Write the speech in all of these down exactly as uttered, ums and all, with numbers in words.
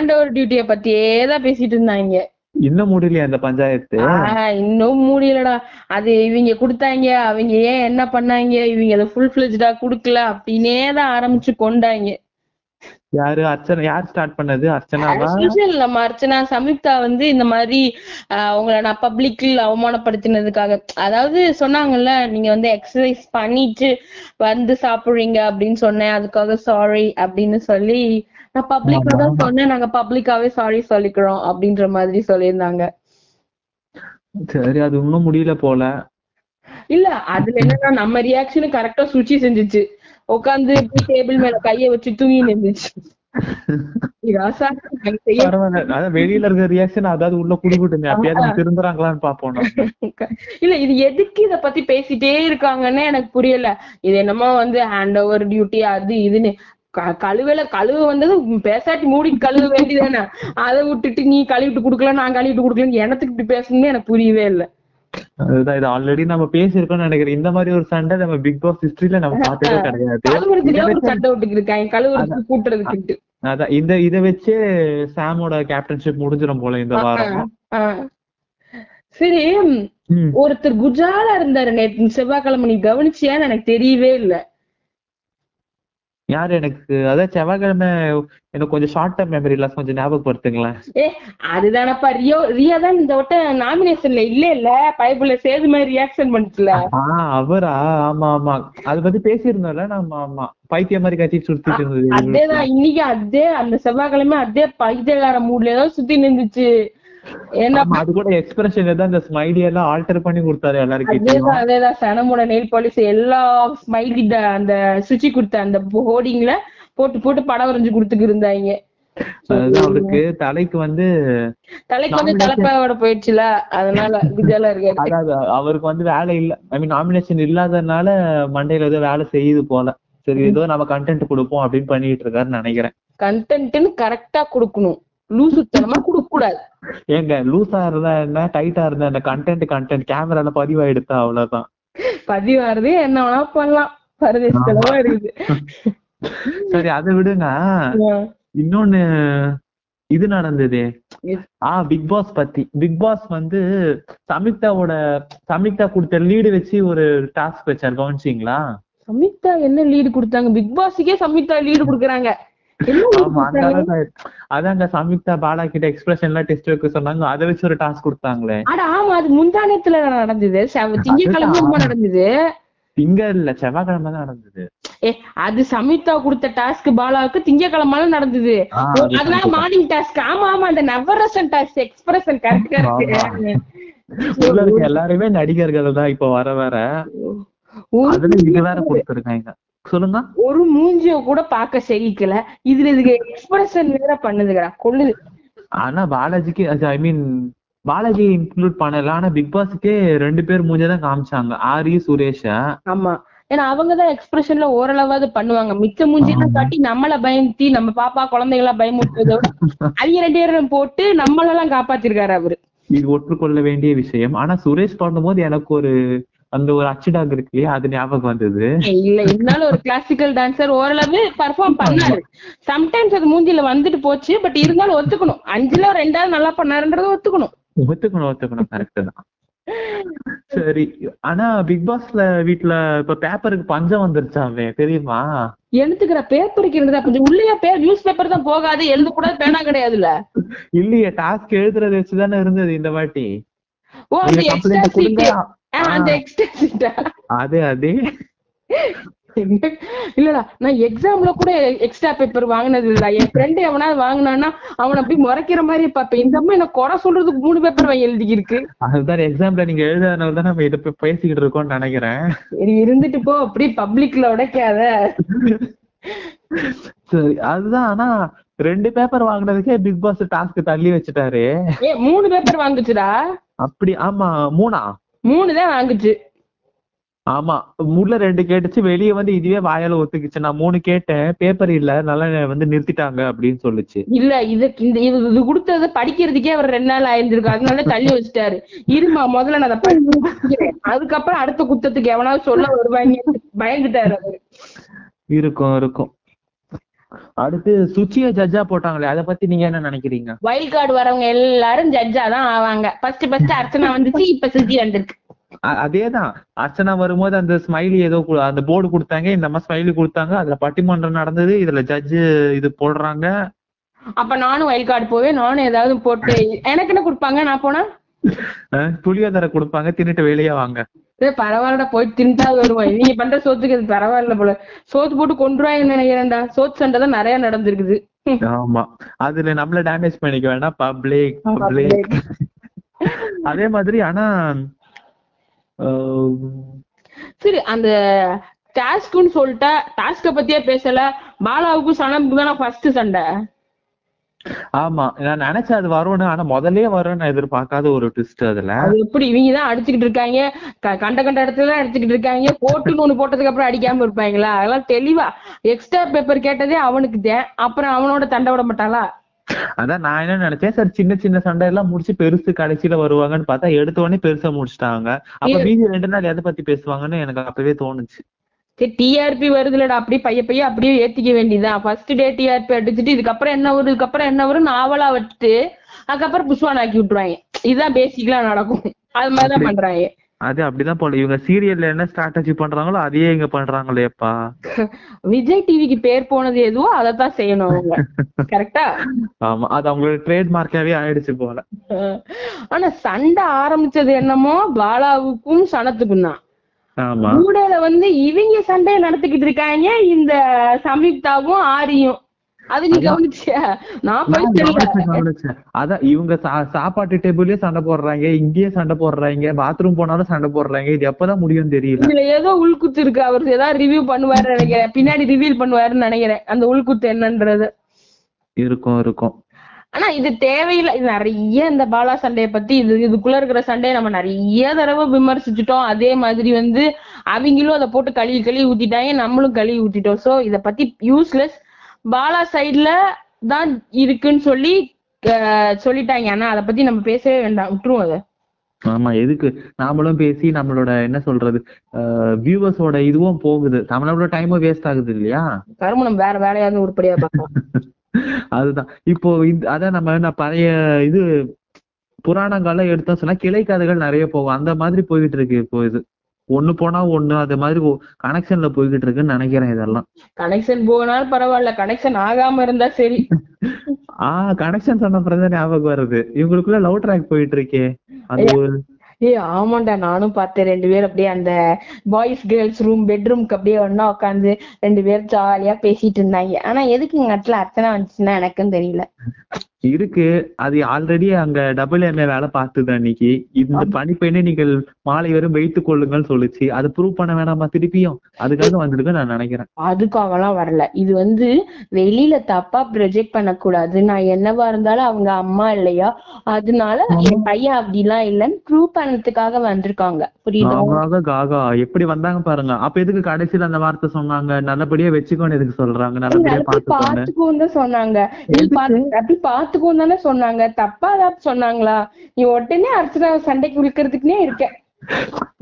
ஆண்டவர் டியூட்டியை பத்தியே தான் பேசிட்டு இருந்தாங்க. இன்னும் முடியலையா இந்த பஞ்சாயத்து? இன்னும் முடியலடா. அது இவங்க கொடுத்தாங்க, அவங்க ஏன் என்ன பண்ணாங்க, இவங்க அதை ஃபுல் ஃபிளெஜ்டா குடுக்கல அப்படின்னே தான் ஆரம்பிச்சு கொண்டாங்க. யாரு அர்ச்சனா? யார் ஸ்டார்ட் பண்ணது? அர்ச்சனாவா? நம்ம அர்ச்சனா சம்யுக்தா வந்து இந்த மாதிரி உங்களை நான் பப்ளிக்ல அவமானப்படுத்தினதுக்காக, அதாவது சொன்னாங்கல்ல நீங்க வந்து எக்ஸசைஸ் பண்ணிட்டு வந்து சாப்பிடுறீங்க அப்படின்னு சொன்னேன், அதுக்காக சாரி அப்படின்னு சொல்லி நான் பப்ளிக்கா தான் சொன்னேன், நாங்க பப்ளிக்காவே சாரி சொல்லிக்கிறோம் அப்படின்ற மாதிரி சொல்லியிருந்தாங்க. சரி, அது இன்னும் முடியல போல. இல்ல அதுல என்னன்னா நம்ம ரியாக்ஷனு கரெக்டா சுச்சி செஞ்சிச்சு. உட்காந்து டேபிள் மேல கைய வச்சு தூங்கி நின்றுச்சு. வெளியில இருக்க ரியாக்ஷன் அதாவது உள்ள குடுக்கிட்டு திருந்துறாங்களான்னு பாப்போம். இல்ல இது எதுக்கு இத பத்தி பேசிட்டே இருக்காங்கன்னு எனக்கு புரியல. இது என்னமோ வந்து ஹேண்ட் ஓவர் டியூட்டி அது இதுன்னு கழுவேல கழுவு வந்தது பேசாட்டி மூடி கழுவ வேண்டியதானே, அதை விட்டுட்டு நீ கழுவிட்டு குடுக்கல நான் கழுவிட்டு குடுக்கலன்னு எனத்துக்கு இப்படி பேசணும்னு எனக்கு புரியவே இல்லை. அதுதான் இது ஆல்ரெடி நம்ம பேசிருக்கோம் நினைக்கிறேன். இந்த மாதிரி ஒரு சண்டை நம்ம பிக் பாஸ் ஹிஸ்டரியில நம்ம பார்த்ததே கிடையாது. அதான் இந்த இதை வச்சு சாமோட கேப்டன்ஷிப் முடிஞ்சிடும் போல இந்த வாரம். சரி, ஒருத்தர் குஜராலா இருந்தாரு நேற்று செவ்வாய்க்கிழமை, நீ கவனிச்சியான்னு எனக்கு தெரியவே இல்லை. யாரு? எனக்கு அதான் செவ்வாய்க்கிழமை எனக்கு கொஞ்சம் ஷார்ட் டேர்ம் மெமரி லாஸ், கொஞ்சம் ஞாபகப்படுத்துங்களேன். ஏ அதுதானப்பா ரியோ ரியா தான் இந்த வட்ட நாமினேஷன்ல இல்ல இல்ல பைபிள்ல சேது மாதிரி ரியாக்ஷன் பண்ணிட்டுல. ஆஹ் அவரா? ஆமா ஆமா, அதை பத்தி பேசியிருந்தோம்ல நம்ம. ஆமா, பைத்திய மாதிரி கட்சி சுத்திட்டு இருந்தது. அதேதான் இன்னைக்கு அதே அந்த செவ்வாய்க்கிழமை அதே பைத்தியக்கார மூட்ல ஏதோ சுத்தி நின்றுச்சு. அது கூட எக்ஸ்பிரஷன் ஏதாவது அந்த ஸ்மைலி எல்லாம் ஆல்டர் பண்ணி கொடுத்தாரு எல்லாருக்கும். அதேதான் சனமோட நெயில் பாலிஷ் எல்லா ஸ்மைலி அந்த சுச்சி கொடுத்த அந்த ஹோர்டிங்ல போட்டு போட்டு படம் வரைஞ்சு கொடுத்துட்டு இருந்தாங்க. அவருக்கு தலைக்கு வந்து தலைக்கு வந்து தலைப்பாவோட போயிடுச்சுல, அதனால குஜாலா இருக்காரு. அதாவது அவருக்கு வந்து வேலை இல்ல, ஐ மீன் நாமினேஷன் இல்லாதனால மண்டையில ஏதோ வேலை செய்யுது போல. சரி ஏதோ நம்ம கண்டென்ட் கொடுப்போம் அப்படின்னு பண்ணிட்டு இருக்காருன்னு நினைக்கிறேன். கண்டென்ட்னு கரெக்டா கொடுக்கணும், லூசுத்தனமா கொடுக்க கூடாது. ஏங்க லூசா இருந்தா என்ன, டைட்டா இருந்தா என்ன, கண்டென்ட் கண்டென்ட் கேமரால பதிவாயிடுதா அவ்வளவுதான். பதிவாருது என்ன வேணா பண்ணலாம், பரதேசமா இருக்குது. சரி அதை விடுங்க. இன்னொன்னு இது நடந்தது ஆஹ் பிக் பாஸ் பத்தி. பிக் பாஸ் வந்து சமிதாவோட சமிதா கொடுத்த லீடு வச்சு ஒரு டாஸ்க் வச்சாரு, கவனிச்சிங்களா? சமிதா என்ன லீடு கொடுத்தாங்க? பிக் பாஸுக்கே சமிதா லீடு கொடுக்குறாங்க. அதாங்க சமிதா பாலா கிட்ட எக்ஸ்பிரஷன் எல்லாம் டெஸ்ட் வைக்க சொன்னாங்க, அதை வச்சு ஒரு டாஸ்க் கொடுத்தாங்களே. ஆமா, அது முந்தானத்துல நடந்தது, திங்கக்கிழமை நடந்தது. திங்க இல்ல செவ்வாய்க்கிழமை தான் நடந்தது. ஏ அது சமிதா கொடுத்த டாஸ்க் பாலாவுக்கு திங்கக்கிழமை நடந்தது, அதனால மார்னிங் டாஸ்க். ஆமா ஆமா, அந்த நவரசன் டாஸ்க் எக்ஸ்பிரஷன் கரெக்டா இருக்கு. எல்லாருமே நடிகர்கள் தான் இப்ப வர வர இது வேற கொடுத்துருக்காங்க. சொல்லுங்க, ஒரு மூஞ்சிய கூட பாக்க சரிக்கல, இதுல இதுக்கு எக்ஸ்பிரஷன் வேற பண்ணுதுடா, கொள்ளுது. ஆனா பாலாஜிக்கு ஐ மீன் பாலாஜி இன்க்ளூட் பண்ணல, ஆனா பிக் பாஸ்க்கே ரெண்டு பேர் மூஞ்சதான் காமிச்சாங்க, ஆரி சுரேஷ். ஆமா, ஏன்னா அவங்கதான் எக்ஸ்பிரஷன்ல ஓரளவாவது பண்ணுவாங்க. மிச்ச மூஞ்சியெல்லாம் காட்டி நம்மள பயமுத்தி நம்ம பாப்பா குழந்தைகளாம் பயமுறுத்ததோட அவங்க ரெண்டு பேரும் போட்டு நம்மளெல்லாம் காப்பாத்திருக்காரு அவரு. இது ஒற்றுக்கொள்ள வேண்டிய விஷயம். ஆனா சுரேஷ் பண்ணும்போது எனக்கு ஒரு அந்த ஒரு அச்சுடாக் இருக்கு, அது ஞாபகம் வந்தது. இல்ல இருந்தாலும் ஒரு கிளாசிக்கல் டான்சர் ஓரளவு பெர்ஃபார்ம் பண்ணாரு. சம்டைம்ஸ் அது மூஞ்சில வந்துட்டு போச்சு, பட் இருந்தாலும் ஒத்துக்கணும், அஞ்சுல ரெண்டாவது நல்லா பண்ணாருன்றத ஒத்துக்கணும் ஒத்துக்கணும் ஒத்துக்கணும் கரெக்ட் தான். சரி, ஆனா பிக் பாஸ்ல வீட்டுல இப்ப பேப்பருக்கு பஞ்சம் வந்துருச்சாமே, தெரியுமா? எழுத்துக்கிற பேப்பருக்கு இருந்ததா கொஞ்சம் உள்ளே பேர் நியூஸ் பேப்பர் தான் போகாது, எழுத கூட பேனா கிடையாதுல. இல்லையே, டாஸ்க் எழுதுறத வச்சுதானே இருந்தது இந்த வாட்டி. ஓ அதே அதே இல்லடா, நான் எக்ஸாம்ல கூட எக்ஸ்ட்ரா பேப்பர் வாங்கினது இல்ல. என் ஃப்ரெண்ட் எவனா வாங்கினான்னா அவன் அப்படி முறைக்கிற மாதிரி பாப்பேன். இந்த மாதிரி நான் குறை சொல்றதுக்கு மூணு பேப்பர் வாங்கி எழுதி இருக்கு. அதுதான் எக்ஸாம்ல நீங்க எழுதாதனால தான் நம்ம இதை பேசிக்கிட்டு இருக்கோம்னு நினைக்கிறேன். இருந்துட்டு போ, அப்படி பப்ளிக்ல உடைக்காத. சரி அதுதான். ஆனா ரெண்டு பேப்பர் வாங்கினதுக்கே பிக் பாஸ் டாஸ்க் தள்ளி வச்சுட்டாரு. ஏ மூணு பேப்பர் வாங்குச்சுடா. அப்படி? ஆமா, மூணா மூணு தான் வாங்குச்சு. ஆமா, உள்ள ரெண்டு கேட்டுச்சு, வெளியே வந்து இதுவே வாயால ஒத்துக்குச்சு. நான் மூணு கேட்டேன், பேப்பர் இல்ல, நல்லா வந்து நிறுத்திட்டாங்க அப்படின்னு சொல்லுச்சு. இல்ல இதுக்கு இந்த இது கொடுத்தது படிக்கிறதுக்கே அவர் ரெண்டு நாள் ஆயிருந்திருக்கு, அதனால தள்ளி வச்சுட்டாரு. இருமா முதல்ல நான் அதை படிக்கிறேன், அதுக்கப்புறம் அடுத்த குத்தத்துக்கு எவனாவது சொல்ல வருவாங்க, பயந்துட்டாரு அவரு. இருக்கும் இருக்கும். அடுத்து சுச்சியை ஜட்ஜா போட்டாங்களே, அத பத்தி நீங்க என்ன நினைக்கிறீங்க? வைல்ட் கார்டு வரவங்க எல்லாரும் ஜட்ஜா தான் ஆவாங்க. ஃபர்ஸ்ட் ஃபர்ஸ்ட் அர்ச்சனா வந்துச்சு, இப்ப சுச்சி வந்திருக்கு. அதேதான், அர்ச்சனா வரும்போது அந்த ஸ்மைலி ஏதோ அந்த போர்டு கொடுத்தாங்க, இந்த மாதிரி ஸ்மைலி கொடுத்தாங்க, அதுல பட்டிமன்றம் நடந்தது, இதுல ஜட்ஜு இது போடுறாங்க. அப்ப நானும் வைல்ட் கார்டு போவே, நானும் ஏதாவது போட்டு எனக்கு என்ன கொடுப்பாங்க, நான் போனா புளியோதரை கொடுப்பாங்க, தின்னுட்டு வெளியே வாங்க. பரவாயில்ல போய் தின்ட்டா வருவோம், நீங்க பண்ற சோத்துக்கு அது பரவாயில்ல போல, சோத்து போட்டு கொண்டுருவாங்கன்னு நினைக்கிறேன்டா. சோத்து சண்டை தான் நிறைய நடந்திருக்குது. ஆமா, அதுல நம்மள டேமேஜ் பண்ணிக்க வேண்டாம் பப்ளிக் பப்ளிக். அதே மாதிரி ஆனா சரி, அந்த டாஸ்க்னு சொல்லிட்டா டாஸ்க பத்தியே பேசல. பாலாவுக்கும் சனமுக்கும் தானே ஃபர்ஸ்ட் சண்டை. ஆமா, நான் நினைச்சேன் அது வரும்னு, ஆனா முதல்ல வரும்னு எதிர்பார்க்காத ஒரு ட்விஸ்ட். அதுல எப்படி இவங்க தான் அடிச்சுக்கிட்டு இருக்காங்க, கண்ட கண்ட இடத்துல அடிச்சுக்கிட்டு இருக்காங்க, போட்டுன்னு ஒண்ணு போட்டதுக்கு அப்புறம் அடிக்காம இருப்பாங்களா? அதெல்லாம் தெளிவா எக்ஸ்ட்ரா பேப்பர் கேட்டதே அவனுக்கு தான். அப்புறம் அவனோட சண்டை விட மாட்டாளா? அதான் நான் என்ன நினைச்சேன், சார் சின்ன சின்ன சண்டை எல்லாம் முடிச்சு பெருசு கடைசியில வருவாங்கன்னு பார்த்தா எடுத்த உடனே பெருசா முடிச்சுட்டாங்க. அப்ப மீதி ரெண்டு நாள் எதை பத்தி பேசுவாங்கன்னு எனக்கு அப்பவே தோணுச்சு. டிஆர்பி வருதுலடா, அப்படியே பைய பைய அப்படியே ஏத்திக்க வேண்டியதான். ஃபர்ஸ்ட் டே டிஆர்பி அடிச்சுட்டு இதுக்கப்புறம் என்ன வரும் இதுக்கப்புறம் என்ன வரும் நாவலா வச்சுட்டு அதுக்கப்புறம் புஷ்வான் ஆக்கி விட்டுருவாங்க. இதுதான் பேசிக்கலா நடக்கும். அது மாதிரிதான் பண்றாங்க. அது அப்படிதான் போல, இவங்க சீரியல்ல என்ன ஸ்ட்ராட்டஜி பண்றாங்களோ அதையே இங்க பண்றாங்களேப்பா. விஜய் டிவிக்கு பேர் போனது எதுவோ அதத்தான் செய்யணும் அவங்க, கரெக்டா? ஆமா, அது அவங்களோட ட்ரேட் மார்க்காவே ஆயிடுச்சு போல. ஆனா சண்டை ஆரம்பிச்சது என்னமோ பாலாவுக்கும் சனத்துக்கும் தான். கூடல வந்து இவங்க சண்டையை நடத்திக்கிட்டு இருக்காங்க இந்த சம்யுக்தாவும் ஆரியும். அது நீ கவனிச்சியா? அதான் இவங்க சாப்பாட்டு டேபிள்லயே சண்டை போடுறாங்க, இங்கேயே சண்டை போடுறாங்க, பாத்ரூம் போனாலும் சண்டை போடுறாங்க. இது எப்பதான் முடியும் தெரியல. இதுல ஏதோ உள்குத்து இருக்கு. அவரு ஏதாவது ரிவ்யூ பண்ணுவாருன்னு நினைக்கிறேன், பின்னாடி ரிவீல் பண்ணுவாருன்னு நினைக்கிறேன். அந்த உள்குத்து என்னன்றது இருக்கும் இருக்கும். ஆனா இது தேவையில்லை. இது நிறைய இந்த பாலா சண்டைய பத்தி இது இதுக்குள்ள இருக்கிற சண்டையை நம்ம நிறைய தடவை விமர்சிச்சுட்டோம். அதே மாதிரி வந்து அவங்களும் அதை போட்டு கழுவி கழுவி ஊத்திட்டாங்க, நம்மளும் கழுவி ஊத்திட்டோம். சோ இத பத்தி யூஸ்லெஸ் பாலா சைட்ல தான் இருக்குன்னு சொல்லி சொல்லிட்டாங்க. ஆனா அதை பத்தி நம்ம பேசவே வேண்டாம், விட்டுருவோம் அதை. ஆமா, எதுக்கு நாமளும் பேசி நம்மளோட என்ன சொல்றது வியூவர்ஸோட இதுவும் போகுது, நம்மளோட டைமும் வேஸ்ட் ஆகுது இல்லையா? கரும்பு நம்ம வேற வேலையாவது உருப்படியா பார்க்கலாம். அதுதான் இப்போ அதான் நம்ம பழைய இது புராணங்கால எடுத்தோம் சொன்னா கிளை கதைகள் நிறைய போகும். அந்த மாதிரி போய்கிட்டு இருக்கு இப்போ. இது ஒண்ணு போனா ஒண்ணு, அது மாதிரி கனெக்ஷன்ல போய்கிட்டு இருக்குன்னு நினைக்கிறேன். இதெல்லாம் கனெக்ஷன் போனாலும் பரவாயில்ல, கனெக்ஷன் ஆகாம இருந்தா சரி. ஆஹ் கனெக்ஷன் சொன்ன பிறகு ஞாபகம் வருது, இவங்களுக்குள்ள லவ் ட்ராக் போயிட்டு இருக்கே. அது ஒரு ஏ ஆமாண்டா, நானும் பார்த்தேன். ரெண்டு பேரும் அப்படியே அந்த பாய்ஸ் கேர்ள்ஸ் ரூம் பெட்ரூம்க்கு அப்படியே ஒன்னா உட்காந்து ரெண்டு பேரும் ஜாலியா பேசிட்டு இருந்தாங்க. ஆனா எதுக்கு இங்க இடத்துல அர்ச்சனா வந்துச்சுன்னா எனக்கும் தெரியல. இருக்கு, அது ஆல்ரெடி அங்க டபுள் எம்ஏ வேலை பார்த்துது அன்னைக்கு. இந்த பணிப்பெண்ணை நீங்கள் மாலை வரும் வைத்துக் கொள்ளுங்கன்னு சொல்லிச்சு. அது ப்ரூவ் பண்ண வேணாமா திருப்பியும்? அதுக்காக வந்துருக்கு நான் நினைக்கிறேன். அதுக்காக எல்லாம் வரல. இது வந்து வெளியில தப்பா ப்ரொஜெக்ட் பண்ணக்கூடாது, நான் என்னவா இருந்தாலும் அவங்க அம்மா இல்லையா, அதனால என் பையன் அப்படிலாம் இல்லைன்னு ப்ரூவ் பண்ணதுக்காக வந்திருக்காங்க. புரியுது? காகா எப்படி வந்தாங்க பாருங்க. அப்ப எதுக்கு கடைசியில அந்த வார்த்தை சொன்னாங்க, நல்லபடியா வச்சுக்கோன்னு எதுக்கு சொல்றாங்க? நல்லபடியா பாத்துக்கோன்னு சொன்னாங்க, பாத்துக்கும் தானே சொன்னாங்க. தப்பா ஏதாவது சொன்னாங்களா? நீ உடனே அர்ச்சனா சண்டைக்கு விழுக்கிறதுக்குன்னே இருக்க.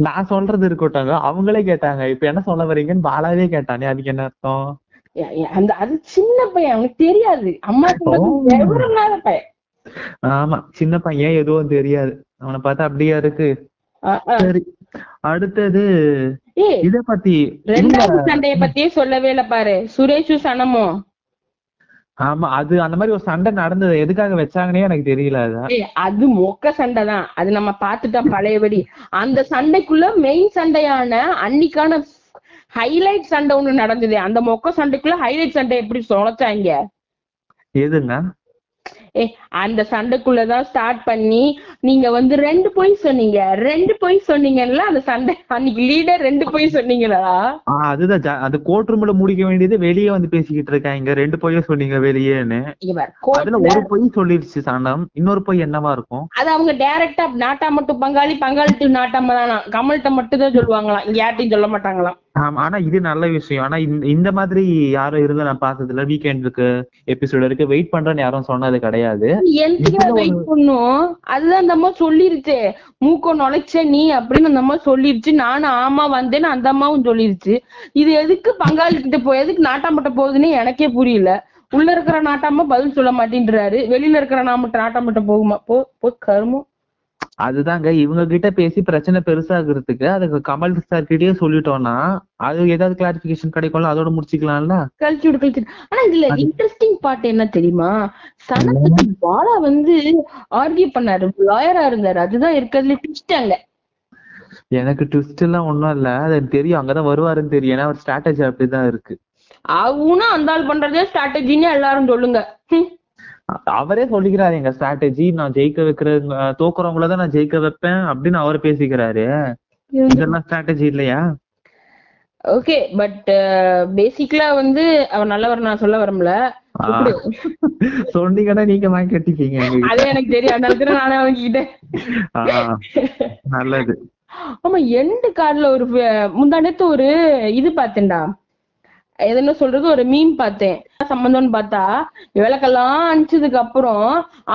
நான் சொல்றது இருக்கட்டாங்க, அவங்களே கேட்டாங்க இப்ப என்ன சொல்ல வரீங்கன்னு. பாலாவே கேட்டானே, அதுக்கு என்ன அர்த்தம்? அந்த அது சின்ன பையன், அவனுக்கு தெரியாது. அம்மா எவ்வளவு பையன். ஆமா, சின்ன பையன், எதுவும் தெரியாது. அவனை பார்த்தா அப்படியா இருக்கு. சரி, அடுத்தது இத பத்தி ரெண்டாவது சண்டைய பத்தியே சொல்லவே இல்ல பாரு, சுரேஷும் சனமும். ஆமா, அது அந்த மாதிரி ஒரு சண்டை நடந்தது, எதுக்காக வச்சாங்கன்னே எனக்கு தெரியல. அது மொக்க சண்டை தான், அது நம்ம பாத்துட்டோம் பழையபடி. அந்த சண்டைக்குள்ள மெயின் சண்டையான அன்னைக்கான ஹைலைட் சண்டை ஒண்ணு நடந்தது. அந்த மொக்க சண்டைக்குள்ள ஹைலைட் சண்டை எப்படி சொலச்சாங்க எதுங்க? ஏ அந்த சண்டைக்குள்ளதான் ஸ்டார்ட் பண்ணி நீங்க வந்து ரெண்டு பொய் சொன்னீங்க, ரெண்டு பொய் சொன்னீங்கல்ல அந்த சண்டை அன்னைக்கு லீடர் ரெண்டு பொய் சொன்னீங்களா? அதுதான், அந்த கோர்ட் ரூம்ல முடிக்க வேண்டியது வெளியே வந்து பேசிக்கிட்டு இருக்காங்க, ரெண்டு பொய்ய சொன்னீங்க வெளியேன்னு. அதுல ஒரு பொய் சொல்லிடுச்சு சண்டம், இன்னொரு பொய் என்னவா இருக்கும்? அது அவங்க டைரக்டா நாட்டா மட்டும் பங்காளி, பங்காளி டு நாட்டாம தானா, கமல்கிட்ட மட்டும் தான் சொல்லுவாங்களாம், இங்க யார்ட்டையும் சொல்ல மாட்டாங்களாம். ஆனா இது நல்ல விஷயம். ஆனா இந்த மாதிரி யாரும் இருந்தா நான் பார்த்தது இல்ல. வீக்கெண்டுக்கு எபிசோட் இருக்கு வெயிட் பண்றேன்னு யாரும் சொன்னது கிடையாது. அதுதான் அந்த அம்மா சொல்லிருச்சு, மூக்க நுழைச்ச நீ அப்படின்னு அந்த அம்மா சொல்லிருச்சு. நானும் ஆமா வந்தேன்னு அந்த அம்மாவும் சொல்லிருச்சு. இது எதுக்கு பங்காளி கிட்ட போய் எதுக்கு நாட்டாம்பட்ட போகுதுன்னு எனக்கே புரியல. உள்ள இருக்கிற நாட்டாம பதில் சொல்ல மாட்டேன்றாரு, வெளியில இருக்கிற நாமட்ட நாட்டாம்பட்ட போகுமா போ போ கருமம். அதுதாங்க இவங்க கிட்ட பேசி பிரச்சனை பெருசாகிறதுக்கு அதுக்கு கமல் சார் கிட்டயே சொல்லிட்டோம்னா அது ஏதாவது கிளாரிபிகேஷன் கிடைக்கும்ல, அதோட முடிச்சுக்கலாம்ல, கழிச்சு விடு. ஆனா இதுல இன்ட்ரெஸ்டிங் பார்ட் என்ன தெரியுமா, சனத்துக்கு பாலா வந்து ஆர்கியூ பண்ணாரு, லாயரா இருந்தாரு. அதுதான் இருக்கிறதுல ட்விஸ்ட். அங்க எனக்கு ட்விஸ்ட் எல்லாம் ஒண்ணும் இல்ல, அது தெரியும் அங்கதான் வருவாருன்னு தெரியும். ஏன்னா ஒரு ஸ்ட்ராட்டஜி அப்படிதான் இருக்கு. அவனும் அந்த ஆள் பண்றதே ஸ்ட்ராட்டஜின்னு எல்லாரும் சொல்லுங்க. அவரே சொல்லிக்கிறாரு எங்க ஸ்ட்ராட்டஜி நான் ஜெயிக்க வைக்கிற தோக்குறவங்களதான் நான் ஜெயிக்க வைப்பேன் அப்படின்னு அவரு பேசிக்கிறாரு. இதெல்லாம் ஸ்ட்ராட்டஜி இல்லையா? ஓகே, பட் பேசிக்கலா வந்து அவர் நல்லவர் நான் சொல்ல வரல. சொன்னீங்கன்னா நீங்க வாங்கி கட்டிப்பீங்க, அது எனக்கு தெரியும். அதனால நானே வாங்கிக்கிட்டேன். நல்லது. ஆமா, எண்டு கார்டுல ஒரு முந்தானத்து ஒரு இது பாத்தேன்டா, எதுன்னு சொல்றது, ஒரு மீன் பார்த்தேன் சம்பந்தம்னு பார்த்தா விளக்கெல்லாம் அனுச்சதுக்கு அப்புறம்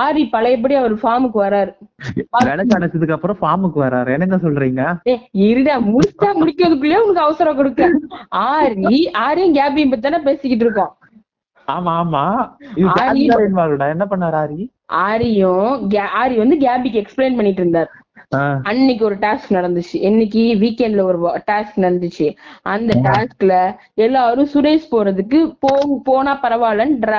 ஆரி பழையபடி அவர் ஃபார்முக்கு வராரு. விளக்கு அணைச்சதுக்கு அப்புறம் ஃபார்முக்கு வராரு, என்னங்க சொல்றீங்க? இருடா, முடிச்சா முடிக்கிறதுக்குள்ளேயே உனக்கு அவசரம் கொடுக்க. ஆரி ஆரியும் கேபியும் பத்தானே பேசிக்கிட்டு இருக்கோம். ஆமா ஆமா, என்ன பண்ணாரு ஆரி? ஆரியும் ஆரி வந்து கேபிக்கு எக்ஸ்பிளைன் பண்ணிட்டு இருந்தாரு. அன்னைக்கு ஒரு டாஸ்க் நடந்துச்சு, இன்னைக்கு வீக்கெண்ட்ல ஒரு டாஸ்க் நடந்துச்சு. அந்த டாஸ்க்ல எல்லாரும் சுரேஷ் போறதுக்கு போ போனா பரவாயில்லன்னு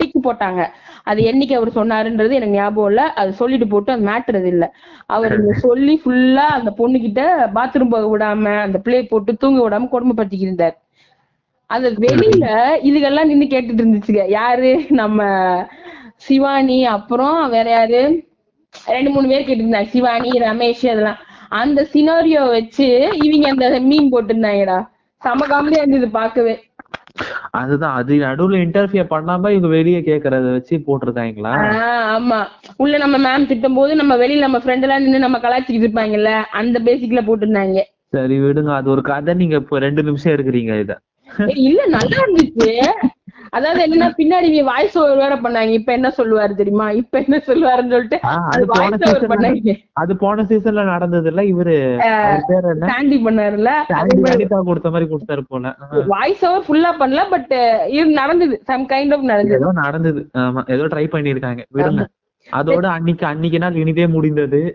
டிக் போட்டாங்க. அது என்னைக்கு அவர் சொன்னாருன்றது எனக்கு ஞாபகம் இல்ல, அது சொல்லிட்டு போட்டு அது மேட்டறது இல்ல. அவர் சொல்லி ஃபுல்லா அந்த பொண்ணு கிட்ட பாத்ரூம் போக விடாம அந்த பிளே போட்டு தூங்க விடாம கொடுமைப்படுத்திக்கிட்டு இருந்தார். அந்த வெளியில இதுக்கெல்லாம் நின்று கேட்டுட்டு இருந்துச்சுங்க. யாரு நம்ம சிவானி, அப்புறம் வேற யாரு, ரெண்டு மூணு பேர் கேட்டு இருந்தாங்க, சிவானி, ரமேஷ். அதெல்லாம் அந்த சினாரியோ வச்சு இவங்க அந்த மீன் போட்டுருந்தாங்கடா. செம காமெடியா இருந்தது பாக்கவே. அதுதான், அது நடுவுல இன்டர்ஃபியர் பண்ணாம இவங்க வெளியே கேக்குறத வச்சு போட்டிருக்காங்களா? ஆமா, உள்ள நம்ம மேம் திட்டும் போது நம்ம வெளியில நம்ம ஃப்ரெண்ட் எல்லாம் நின்று நம்ம கலாச்சிக்கிட்டு இருப்பாங்கல்ல, அந்த பேசிக்ல போட்டிருந்தாங்க. சரி விடுங்க, அது ஒரு கதை. நீங்க இப்ப ரெண்டு நிமிஷம் எடுக்கிறீங்க இத. இல்ல நல்லா இருந்துச்சு. அதாவது என்னன்னா பின்னாடி வாய்ஸ் ஓவர் வேற பண்ணாங்க. இப்ப என்ன சொல்லுவாரு தெரியுமா, இப்ப என்ன சொல்லுவாருன்னு சொல்லிட்டு அது போன சீசன்ல நடந்தது இல்ல, இவரு சாண்டி பண்ணாருல்ல, கொடுத்த மாதிரி கொடுத்தாரு போல. வாய்ஸ் ஓவர் ஃபுல்லா பண்ணல, பட் இது நடந்தது, சம் கைண்ட் ஆஃப் நடந்தது நடந்தது. ஆமா, ஏதோ ட்ரை பண்ணிருக்காங்க. அதோட அன்னைக்கு அன்னைக்கு நாள் இனிதே முடிந்தது.